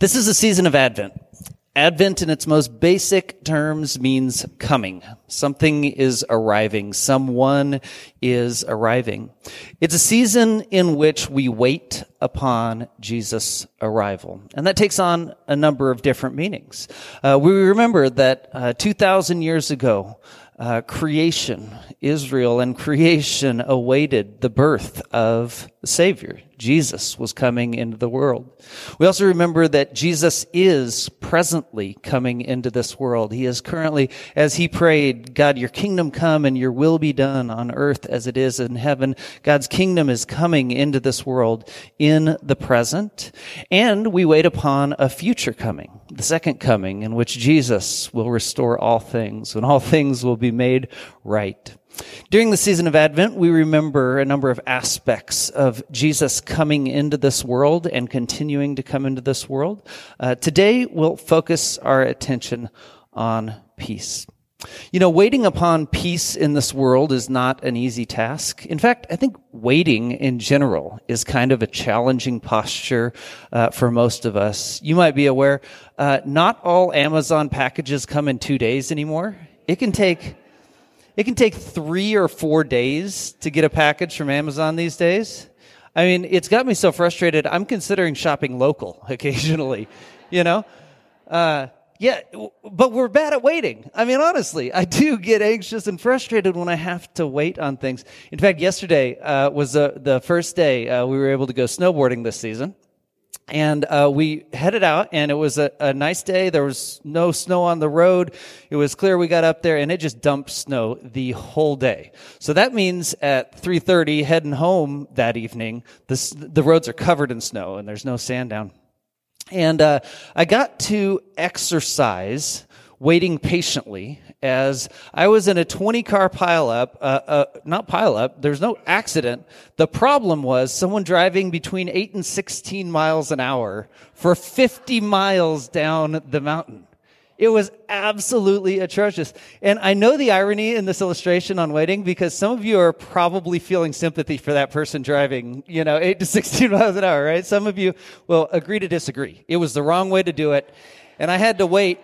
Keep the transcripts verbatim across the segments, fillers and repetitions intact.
This is a season of Advent. Advent, in its most basic terms, means coming. Something is arriving. Someone is arriving. It's a season in which we wait upon Jesus' arrival. And that takes on a number of different meanings. Uh, we remember that uh, two thousand years ago, Uh, creation, Israel and creation awaited the birth of the Savior. Jesus was coming into the world. We also remember that Jesus is presently coming into this world. He is currently, as he prayed, God, your kingdom come and your will be done on earth as it is in heaven. God's kingdom is coming into this world in the present. And we wait upon a future coming. The second coming in which Jesus will restore all things, when all things will be made right. During the season of Advent, we remember a number of aspects of Jesus coming into this world and continuing to come into this world. Uh, today, we'll focus our attention on peace. You know, waiting upon peace in this world is not an easy task. In fact, I think waiting in general is kind of a challenging posture uh, for most of us. You might be aware, uh, not all Amazon packages come in two days anymore. It can take it can take three or four days to get a package from Amazon these days. I mean, it's got me so frustrated, I'm considering shopping local occasionally, you know? Uh Yeah, but we're bad at waiting. I mean, honestly, I do get anxious and frustrated when I have to wait on things. In fact, yesterday uh, was the, the first day uh, we were able to go snowboarding this season. And uh, we headed out, and it was a, a nice day. There was no snow on the road. It was clear. We got up there, and it just dumped snow the whole day. So that means at three thirty, heading home that evening, the, the roads are covered in snow, and there's no sand down. And uh I got to exercise waiting patiently as I was in a twenty-car pileup. Uh, uh, not pileup. There's no accident. The problem was someone driving between eight and sixteen miles an hour for fifty miles down the mountain. It was absolutely atrocious. And I know the irony in this illustration on waiting because some of you are probably feeling sympathy for that person driving, you know, eight to sixteen miles an hour, right? Some of you will agree to disagree. It was the wrong way to do it. And I had to wait,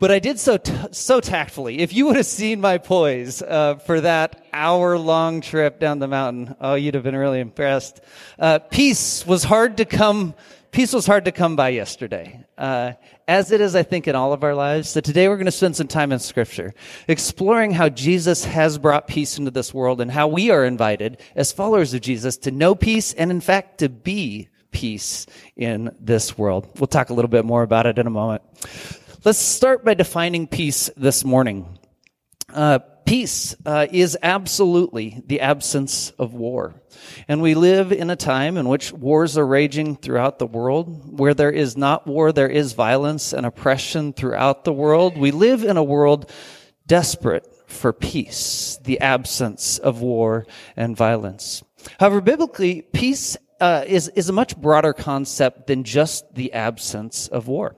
but I did so t- so tactfully. If you would have seen my poise uh, for that hour-long trip down the mountain, oh, you'd have been really impressed. Uh, peace was hard to come Peace was hard to come by yesterday, uh, as it is, I think, in all of our lives. So today we're going to spend some time in Scripture, exploring how Jesus has brought peace into this world and how we are invited, as followers of Jesus, to know peace and, in fact, to be peace in this world. We'll talk a little bit more about it in a moment. Let's start by defining peace this morning. Uh, Peace uh, is absolutely the absence of war. And we live in a time in which wars are raging throughout the world. Where there is not war, there is violence and oppression throughout the world. We live in a world desperate for peace, the absence of war and violence. However, biblically, peace uh, is, is a much broader concept than just the absence of war.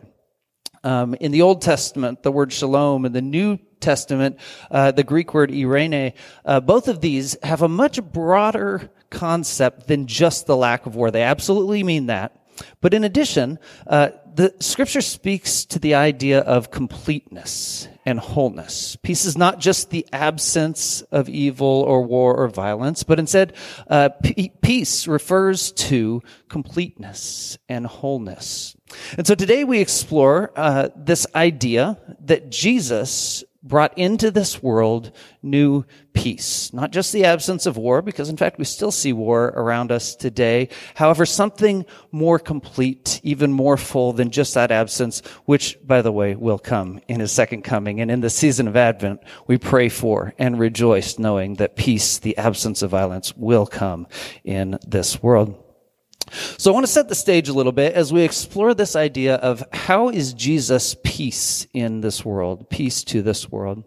Um, in the Old Testament, the word shalom, and the New Testament, uh, the Greek word eirene, uh, both of these have a much broader concept than just the lack of war. They absolutely mean that. But in addition, uh, the Scripture speaks to the idea of completeness and wholeness. Peace is not just the absence of evil or war or violence, but instead, uh, p- peace refers to completeness and wholeness. And so today we explore uh, this idea that Jesus brought into this world new peace. Not just the absence of war, because in fact we still see war around us today. However, something more complete, even more full than just that absence, which, by the way, will come in his second coming. And in the season of Advent, we pray for and rejoice knowing that peace, the absence of violence, will come in this world. So I want to set the stage a little bit as we explore this idea of how is Jesus peace in this world, peace to this world.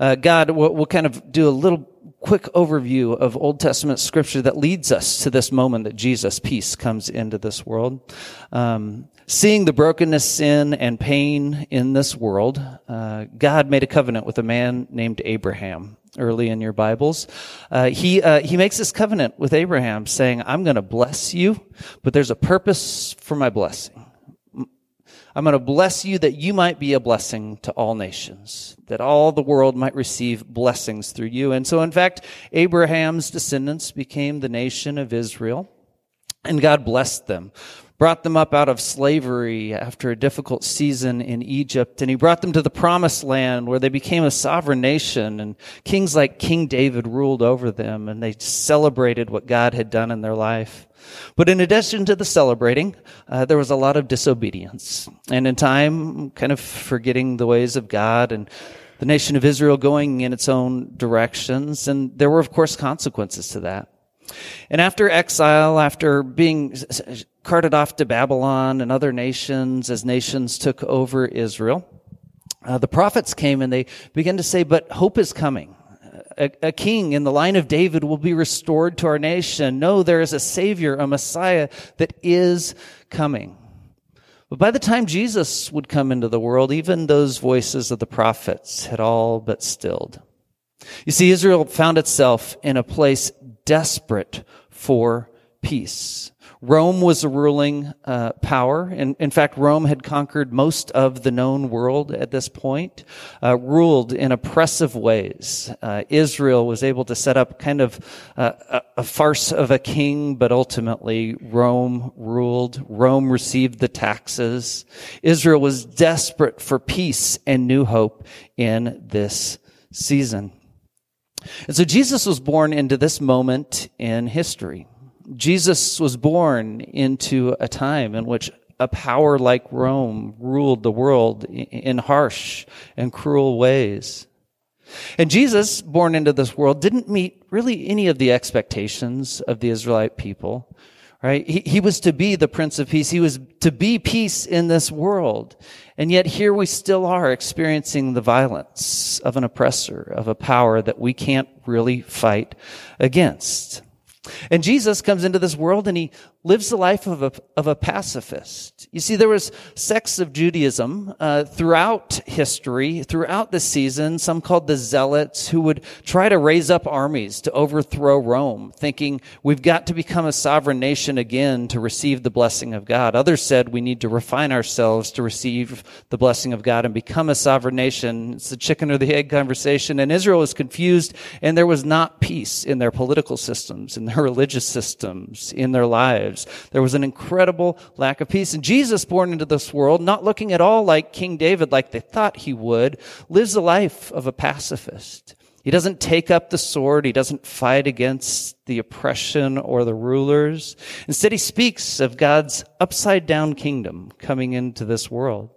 Uh, God, we'll, we'll kind of do a little quick overview of Old Testament Scripture that leads us to this moment that Jesus' peace comes into this world. Um, seeing the brokenness, sin, and pain in this world, uh, God made a covenant with a man named Abraham. Early in your Bibles, uh, he uh, he makes this covenant with Abraham, saying, "I'm going to bless you, but there's a purpose for my blessing. I'm going to bless you that you might be a blessing to all nations, that all the world might receive blessings through you. And so, in fact, Abraham's descendants became the nation of Israel, and God blessed them, brought them up out of slavery after a difficult season in Egypt, and he brought them to the promised land where they became a sovereign nation, and kings like King David ruled over them, and they celebrated what God had done in their life. But in addition to the celebrating, uh, there was a lot of disobedience, and in time, kind of forgetting the ways of God, and the nation of Israel going in its own directions, and there were, of course, consequences to that. And after exile, after being carted off to Babylon and other nations as nations took over Israel, uh, the prophets came and they began to say, but hope is coming. A, a king in the line of David will be restored to our nation. No, there is a Savior, a Messiah that is coming. But by the time Jesus would come into the world, even those voices of the prophets had all but stilled. You see, Israel found itself in a place desperate for peace. Rome was a ruling uh, power. In, in fact, Rome had conquered most of the known world at this point, uh, ruled in oppressive ways. Uh, Israel was able to set up kind of uh, a, a farce of a king, but ultimately Rome ruled. Rome received the taxes. Israel was desperate for peace and new hope in this season. And so Jesus was born into this moment in history. Jesus was born into a time in which a power like Rome ruled the world in harsh and cruel ways. And Jesus, born into this world, didn't meet really any of the expectations of the Israelite people, right? He, he was to be the Prince of Peace. He was to be peace in this world. And yet here we still are experiencing the violence of an oppressor, of a power that we can't really fight against. And Jesus comes into this world and he lives the life of a, of a pacifist. You see, there was sects of Judaism uh, throughout history, throughout the season, some called the Zealots, who would try to raise up armies to overthrow Rome, thinking we've got to become a sovereign nation again to receive the blessing of God. Others said we need to refine ourselves to receive the blessing of God and become a sovereign nation. It's the chicken or the egg conversation. And Israel was confused, and there was not peace in their political systems, in their religious systems, in their lives. There was an incredible lack of peace. And Jesus, born into this world, not looking at all like King David, like they thought he would, lives the life of a pacifist. He doesn't take up the sword. He doesn't fight against the oppression or the rulers. Instead, he speaks of God's upside-down kingdom coming into this world.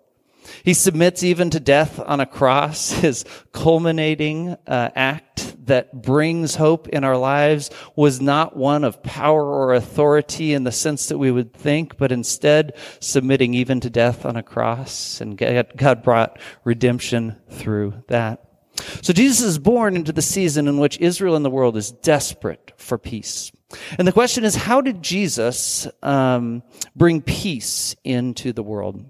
He submits even to death on a cross, his culminating uh, act that brings hope in our lives was not one of power or authority in the sense that we would think, but instead submitting even to death on a cross. And God brought redemption through that. So Jesus is born into the season in which Israel and the world is desperate for peace. And the question is, how did Jesus um, bring peace into the world?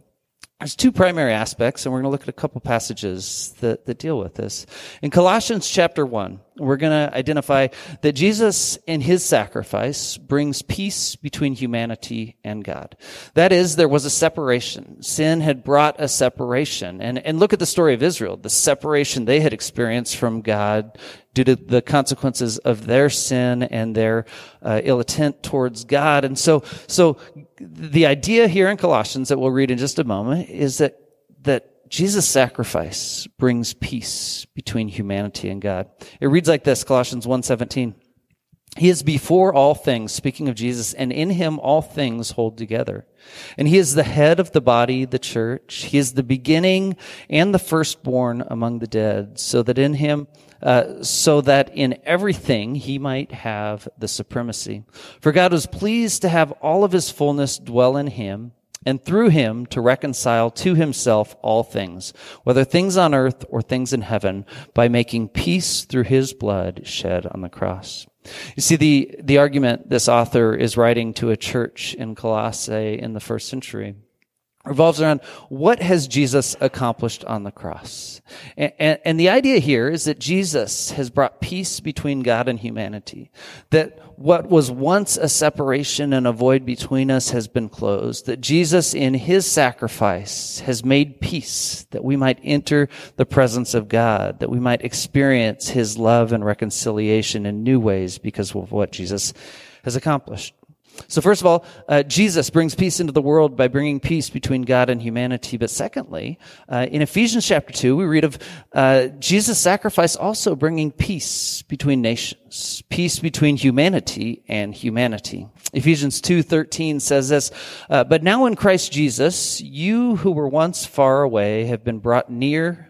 There's two primary aspects, and we're going to look at a couple passages that, that deal with this. In Colossians chapter one, we're going to identify that Jesus in his sacrifice brings peace between humanity and God. That is, there was a separation. Sin had brought a separation. And, and look at the story of Israel, the separation they had experienced from God due to the consequences of their sin and their uh, ill intent towards God. And so, so the idea here in Colossians that we'll read in just a moment is that, that Jesus' sacrifice brings peace between humanity and God. It reads like this, Colossians one seventeen. He is before all things, speaking of Jesus, and in him all things hold together. And he is the head of the body, the church. He is the beginning and the firstborn among the dead, so that in him, uh, so that in everything he might have the supremacy. For God was pleased to have all of his fullness dwell in him, and through him to reconcile to himself all things, whether things on earth or things in heaven, by making peace through his blood shed on the cross. You see, the, the argument this author is writing to a church in Colossae in the first century revolves around what has Jesus accomplished on the cross. And, and, and the idea here is that Jesus has brought peace between God and humanity, that what was once a separation and a void between us has been closed, that Jesus in his sacrifice has made peace, that we might enter the presence of God, that we might experience his love and reconciliation in new ways because of what Jesus has accomplished. So first of all, uh, Jesus brings peace into the world by bringing peace between God and humanity. But secondly, uh, in Ephesians chapter two, we read of uh, Jesus' sacrifice also bringing peace between nations, peace between humanity and humanity. Ephesians two thirteen says this, uh, "But now in Christ Jesus, you who were once far away have been brought near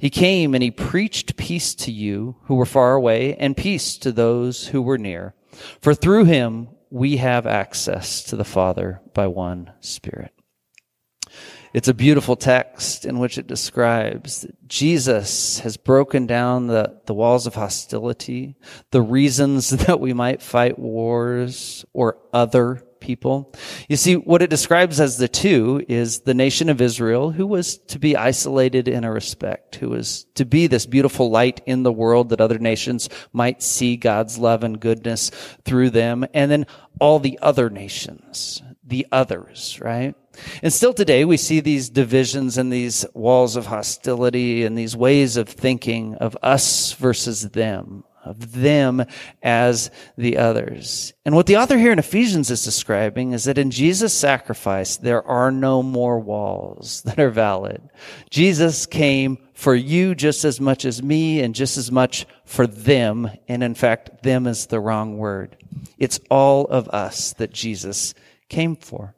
He came and he preached peace to you who were far away and peace to those who were near. For through him we have access to the Father by one Spirit." It's a beautiful text in which it describes that Jesus has broken down the, the walls of hostility, the reasons that we might fight wars or other people. You see, what it describes as the two is the nation of Israel, who was to be isolated in a respect, who was to be this beautiful light in the world that other nations might see God's love and goodness through them, and then all the other nations, the others, right? And still today we see these divisions and these walls of hostility and these ways of thinking of us versus them, of them as the others. And what the author here in Ephesians is describing is that in Jesus' sacrifice, there are no more walls that are valid. Jesus came for you just as much as me and just as much for them. And in fact, them is the wrong word. It's all of us that Jesus came for.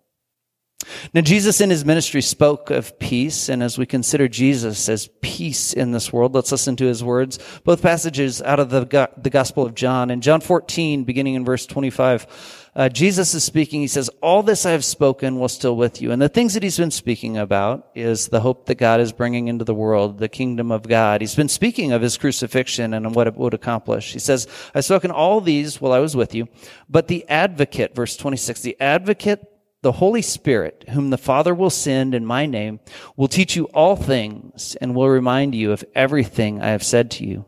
Now, Jesus in his ministry spoke of peace, and as we consider Jesus as peace in this world, let's listen to his words, both passages out of the, the Gospel of John. In John fourteen, beginning in verse twenty-five, uh, Jesus is speaking. He says, "All this I have spoken while still with you." And the things that he's been speaking about is the hope that God is bringing into the world, the kingdom of God. He's been speaking of his crucifixion and what it would accomplish. He says, "I've spoken all these while I was with you, but the advocate," verse twenty-six, "the advocate, the Holy Spirit, whom the Father will send in my name, will teach you all things and will remind you of everything I have said to you.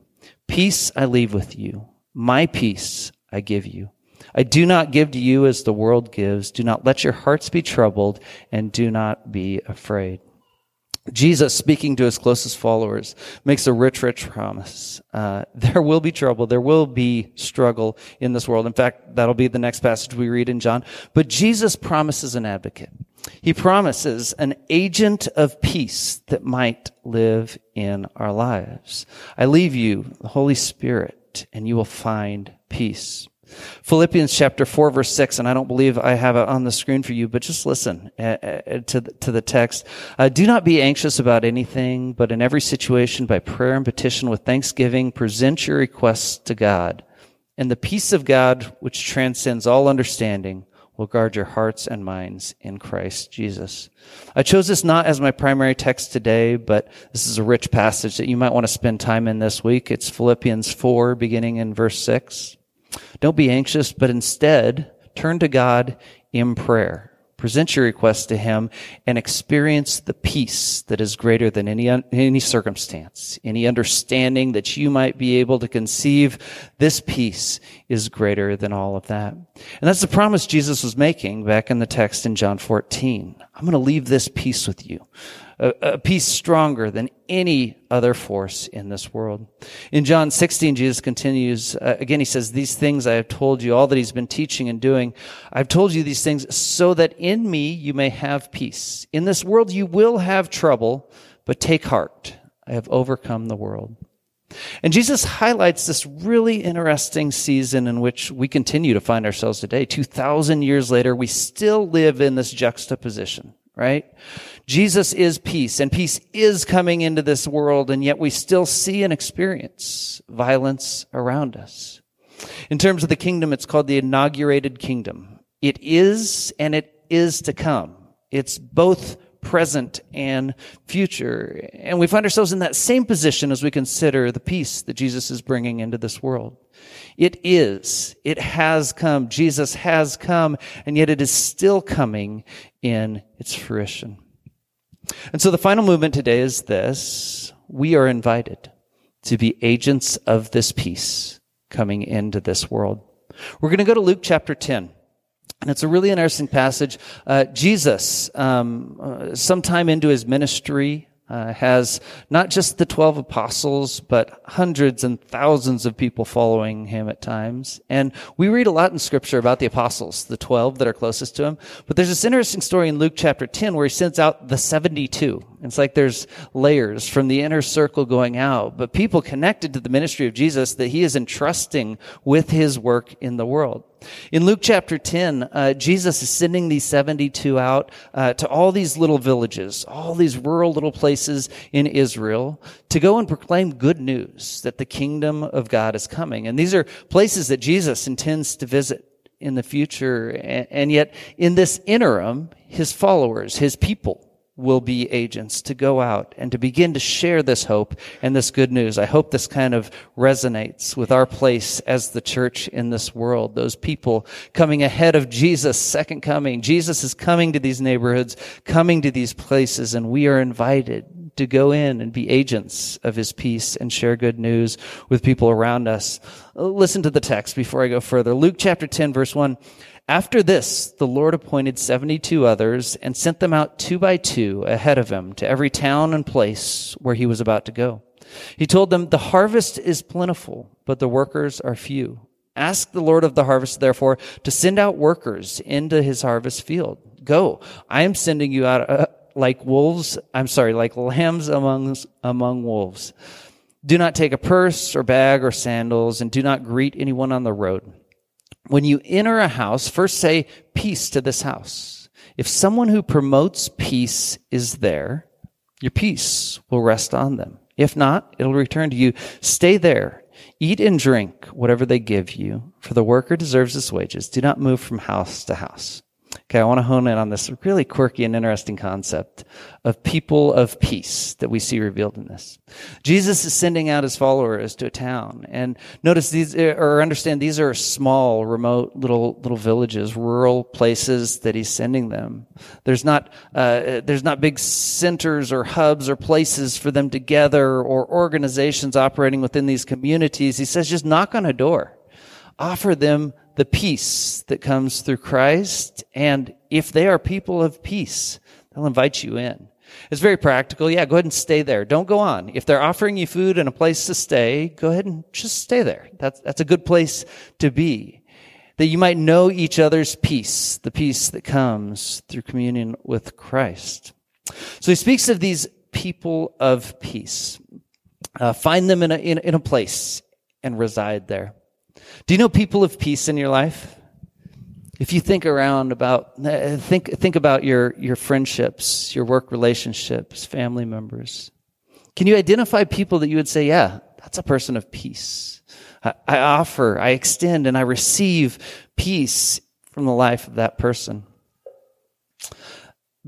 Peace I leave with you. My peace I give you. I do not give to you as the world gives. Do not let your hearts be troubled and do not be afraid." Jesus, speaking to his closest followers, makes a rich, rich promise. Uh, there will be trouble. There will be struggle in this world. In fact, that'll be the next passage we read in John. But Jesus promises an advocate. He promises an agent of peace that might live in our lives. "I leave you the Holy Spirit, and you will find peace." Philippians chapter four, verse six, and I don't believe I have it on the screen for you, but just listen to the text. Uh, "Do not be anxious about anything, but in every situation, by prayer and petition with thanksgiving, present your requests to God. And the peace of God, which transcends all understanding, will guard your hearts and minds in Christ Jesus." I chose this not as my primary text today, but this is a rich passage that you might want to spend time in this week. It's Philippians four, beginning in verse six. "Don't be anxious, but instead turn to God in prayer. Present your requests to him and experience the peace that is greater than any any circumstance, any understanding that you might be able to conceive. This peace is greater than all of that." And that's the promise Jesus was making back in the text in John fourteen. "I'm going to leave this peace with you, a, a peace stronger than any other force in this world." In John sixteen, Jesus continues. Uh, again, he says, "These things I have told you," all that he's been teaching and doing. "I've told you these things so that in me you may have peace. In this world you will have trouble, but take heart. I have overcome the world." And Jesus highlights this really interesting season in which we continue to find ourselves today. two thousand years later, we still live in this juxtaposition, right? Jesus is peace, and peace is coming into this world, and yet we still see and experience violence around us. In terms of the kingdom, it's called the inaugurated kingdom. It is, and it is to come. It's both present and future. And we find ourselves in that same position as we consider the peace that Jesus is bringing into this world. It is. It has come. Jesus has come, and yet it is still coming in its fruition. And so the final movement today is this. We are invited to be agents of this peace coming into this world. We're going to go to Luke chapter ten. And it's a really interesting passage. Uh, Jesus, um, uh, sometime into his ministry, uh, has not just the twelve apostles, but hundreds and thousands of people following him at times. And we read a lot in Scripture about the apostles, the twelve that are closest to him. But there's this interesting story in Luke chapter ten where he sends out the seventy-two. It's like there's layers from the inner circle going out, but people connected to the ministry of Jesus that he is entrusting with his work in the world. In Luke chapter ten, uh, Jesus is sending these seventy-two out uh, to all these little villages, all these rural little places in Israel to go and proclaim good news that the kingdom of God is coming. And these are places that Jesus intends to visit in the future. And yet in this interim, his followers, his people, will be agents to go out and to begin to share this hope and this good news. I hope this kind of resonates with our place as the church in this world. Those people coming ahead of Jesus' second coming. Jesus is coming to these neighborhoods, coming to these places, and we are invited to go in and be agents of his peace and share good news with people around us. Listen to the text before I go further. Luke chapter ten, verse one. After this, the Lord appointed seventy-two others and sent them out two by two ahead of him to every town and place where he was about to go. He told them, "The harvest is plentiful, but the workers are few. Ask the Lord of the harvest, therefore, to send out workers into his harvest field. Go, I am sending you out uh, like wolves, I'm sorry, like lambs among, among wolves. Do not take a purse or bag or sandals, and do not greet anyone on the road. When you enter a house, first say peace to this house. If someone who promotes peace is there, your peace will rest on them. If not, it'll return to you. Stay there, eat and drink whatever they give you, for the worker deserves his wages. Do not move from house to house." Okay, I want to hone in on this really quirky and interesting concept of people of peace that we see revealed in this. Jesus is sending out his followers to a town. And notice these, or understand, these are small, remote, little little villages, rural places that he's sending them. There's not uh, there's not big centers or hubs or places for them to gather or organizations operating within these communities. He says, just knock on a door. Offer them the peace that comes through Christ, and if they are people of peace, they'll invite you in. It's very practical. Yeah, go ahead and stay there. Don't go on. If they're offering you food and a place to stay, go ahead and just stay there. That's that's a good place to be, that you might know each other's peace, the peace that comes through communion with Christ. So he speaks of these people of peace. Uh, find them in a, in, in a place and reside there. Do you know people of peace in your life? If you think around about, think think about your, your friendships, your work relationships, family members. Can you identify people that you would say, yeah, that's a person of peace? I, I offer, I extend, and I receive peace from the life of that person.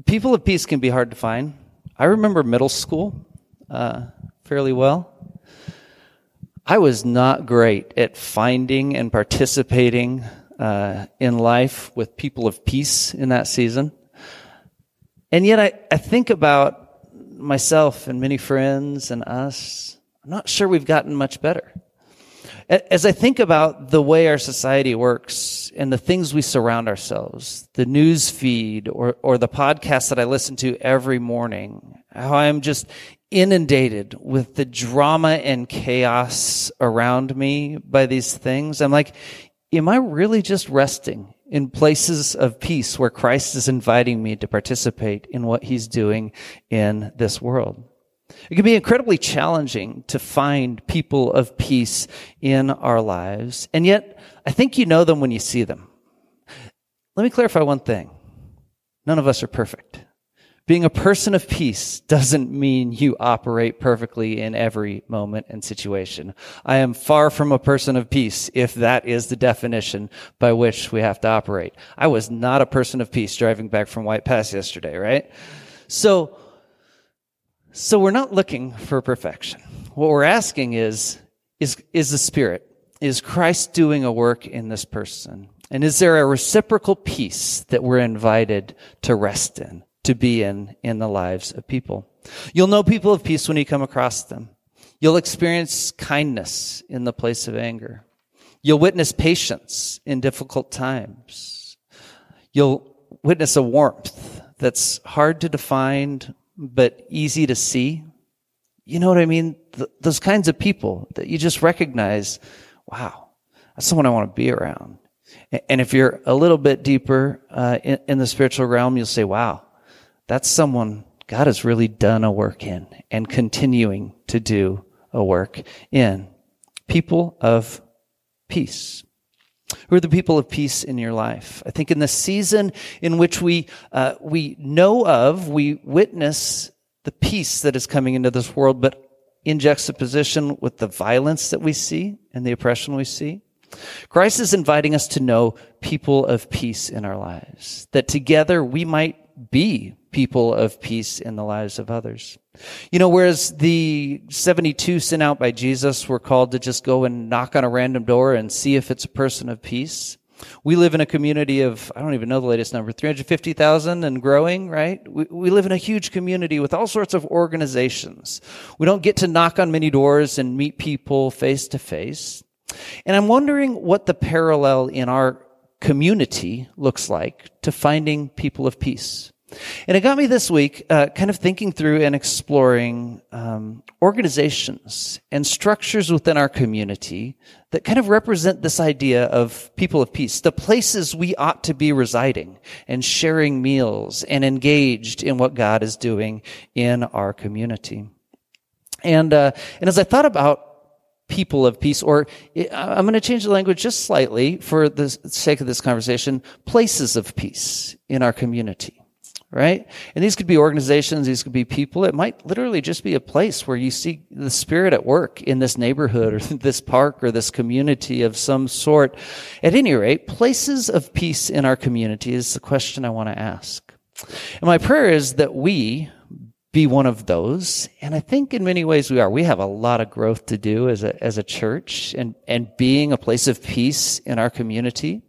People of peace can be hard to find. I remember middle school uh, fairly well. I was not great at finding and participating uh, in life with people of peace in that season. And yet I, I think about myself and many friends and us. I'm not sure we've gotten much better. As I think about the way our society works and the things we surround ourselves, the news feed or, or the podcast that I listen to every morning, how I'm just inundated with the drama and chaos around me by these things, I'm like, am I really just resting in places of peace where Christ is inviting me to participate in what he's doing in this world? It can be incredibly challenging to find people of peace in our lives, and yet I think you know them when you see them. Let me clarify one thing. None of us are perfect. Being a person of peace doesn't mean you operate perfectly in every moment and situation. I am far from a person of peace, if that is the definition by which we have to operate. I was not a person of peace driving back from White Pass yesterday, right? So, so we're not looking for perfection. What we're asking is, is, is the Spirit, is Christ doing a work in this person? And is there a reciprocal peace that we're invited to rest in, to be in, in the lives of people? You'll know people of peace when you come across them. You'll experience kindness in the place of anger. You'll witness patience in difficult times. You'll witness a warmth that's hard to define, but easy to see. You know what I mean? Th- those kinds of people that you just recognize, wow, that's someone I want to be around. And if you're a little bit deeper uh, in, in the spiritual realm, you'll say, wow, that's someone God has really done a work in and continuing to do a work in. People of peace. Who are the people of peace in your life? I think in the season in which we uh, we know of, we witness the peace that is coming into this world, but in juxtaposition with the violence that we see and the oppression we see. Christ is inviting us to know people of peace in our lives, that together we might be people of peace in the lives of others. You know, whereas the seventy-two sent out by Jesus were called to just go and knock on a random door and see if it's a person of peace, we live in a community of, I don't even know the latest number, three hundred fifty thousand and growing, right? We, we live in a huge community with all sorts of organizations. We don't get to knock on many doors and meet people face to face. And I'm wondering what the parallel in our community looks like to finding people of peace. And it got me this week uh, kind of thinking through and exploring um, organizations and structures within our community that kind of represent this idea of people of peace, the places we ought to be residing and sharing meals and engaged in what God is doing in our community. And, uh, and as I thought about people of peace, or I'm going to change the language just slightly for the sake of this conversation, places of peace in our community, right? And these could be organizations, these could be people. It might literally just be a place where you see the Spirit at work in this neighborhood or this park or this community of some sort. At any rate, places of peace in our community is the question I want to ask. And my prayer is that we be one of those, and I think in many ways we are. We have a lot of growth to do as a as a church and, and being a place of peace in our community,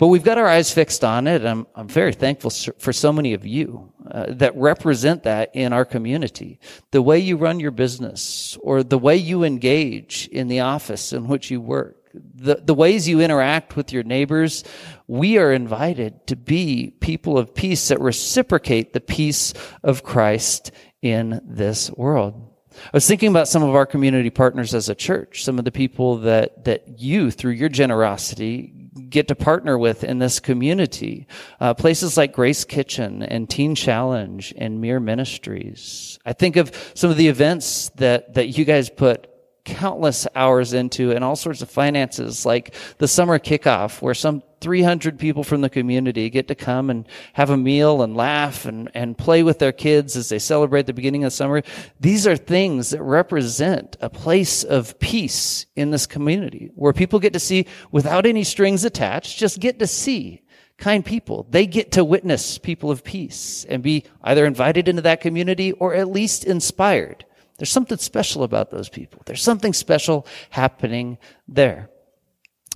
but we've got our eyes fixed on it, and I'm, I'm very thankful for so many of you uh, that represent that in our community. The way you run your business, or the way you engage in the office in which you work, the, the ways you interact with your neighbors, we are invited to be people of peace that reciprocate the peace of Christ in this world. I was thinking about some of our community partners as a church, some of the people that, that you, through your generosity, get to partner with in this community. Uh, places like Grace Kitchen and Teen Challenge and Mere Ministries. I think of some of the events that, that you guys put countless hours into, and all sorts of finances, like the summer kickoff, where some three hundred people from the community get to come and have a meal and laugh and, and play with their kids as they celebrate the beginning of summer. These are things that represent a place of peace in this community, where people get to see, without any strings attached, just get to see kind people. They get to witness people of peace and be either invited into that community or at least inspired. There's something special about those people. There's something special happening there.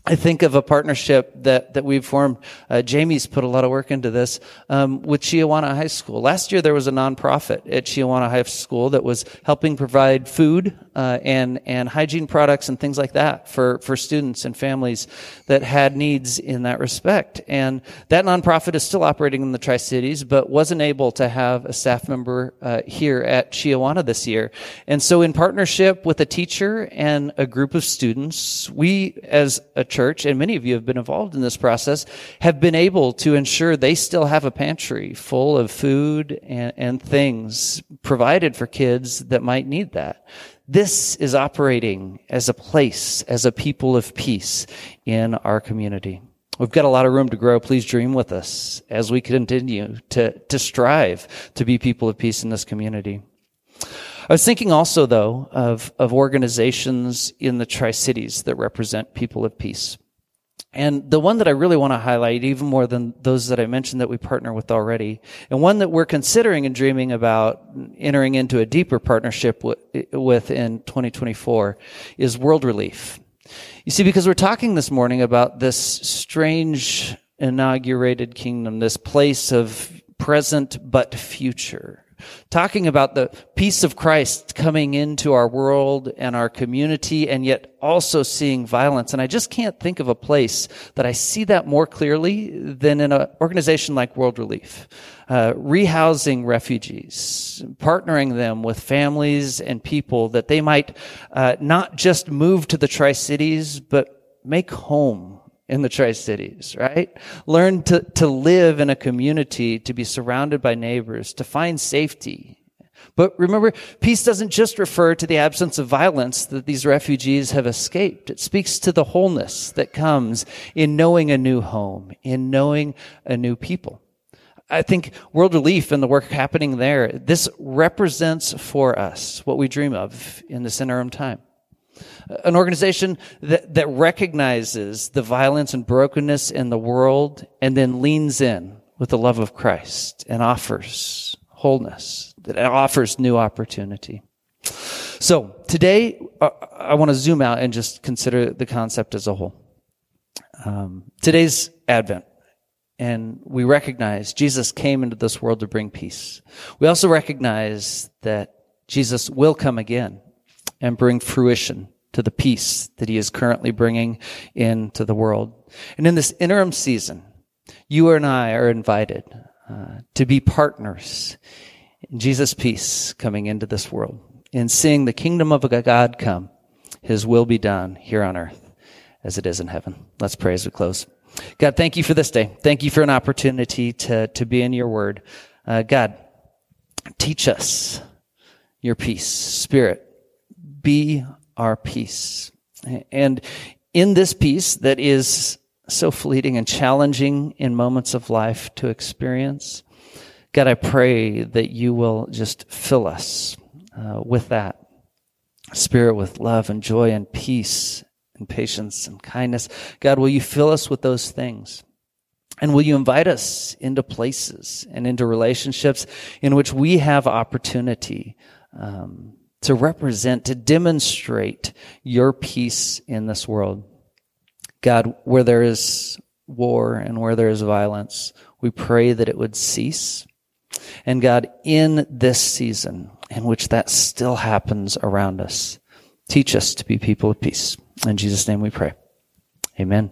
I think of a partnership that, that we've formed. Uh, Jamie's put a lot of work into this um, with Chiawana High School. Last year, there was a nonprofit at Chiawana High School that was helping provide food uh, and and hygiene products and things like that for, for students and families that had needs in that respect. And that nonprofit is still operating in the Tri-Cities, but wasn't able to have a staff member uh, here at Chiawana this year. And so in partnership with a teacher and a group of students, we as a church, and many of you have been involved in this process, have been able to ensure they still have a pantry full of food and, and things provided for kids that might need that. This is operating as a place, as a people of peace in our community. We've got a lot of room to grow. Please dream with us as we continue to, to strive to be people of peace in this community. I was thinking also, though, of, of organizations in the Tri-Cities that represent people of peace. And the one that I really want to highlight, even more than those that I mentioned that we partner with already, and one that we're considering and dreaming about entering into a deeper partnership with, with in twenty twenty-four, is World Relief. You see, because we're talking this morning about this strange inaugurated kingdom, this place of present but future, talking about the peace of Christ coming into our world and our community, and yet also seeing violence. And I just can't think of a place that I see that more clearly than in an organization like World Relief, uh, rehousing refugees, partnering them with families and people that they might uh, not just move to the Tri-Cities, but make home in the Tri-Cities, right? Learn to, to live in a community, to be surrounded by neighbors, to find safety. But remember, peace doesn't just refer to the absence of violence that these refugees have escaped. It speaks to the wholeness that comes in knowing a new home, in knowing a new people. I think World Relief and the work happening there, this represents for us what we dream of in this interim time. An organization that, that recognizes the violence and brokenness in the world and then leans in with the love of Christ and offers wholeness, that offers new opportunity. So today, I, I want to zoom out and just consider the concept as a whole. Um, today's Advent. And we recognize Jesus came into this world to bring peace. We also recognize that Jesus will come again and bring fruition to the peace that he is currently bringing into the world. And in this interim season, you and I are invited uh, to be partners in Jesus' peace coming into this world, in seeing the kingdom of God come, his will be done here on earth as it is in heaven. Let's pray as we close. God, thank you for this day. Thank you for an opportunity to, to be in your word. Uh, God, teach us your peace, Spirit. Be our peace. And in this peace that is so fleeting and challenging in moments of life to experience, God, I pray that you will just fill us uh, with that Spirit, with love and joy and peace and patience and kindness. God, will you fill us with those things? And will you invite us into places and into relationships in which we have opportunity um to represent, to demonstrate your peace in this world. God, where there is war and where there is violence, we pray that it would cease. And God, in this season in which that still happens around us, teach us to be people of peace. In Jesus' name we pray. Amen.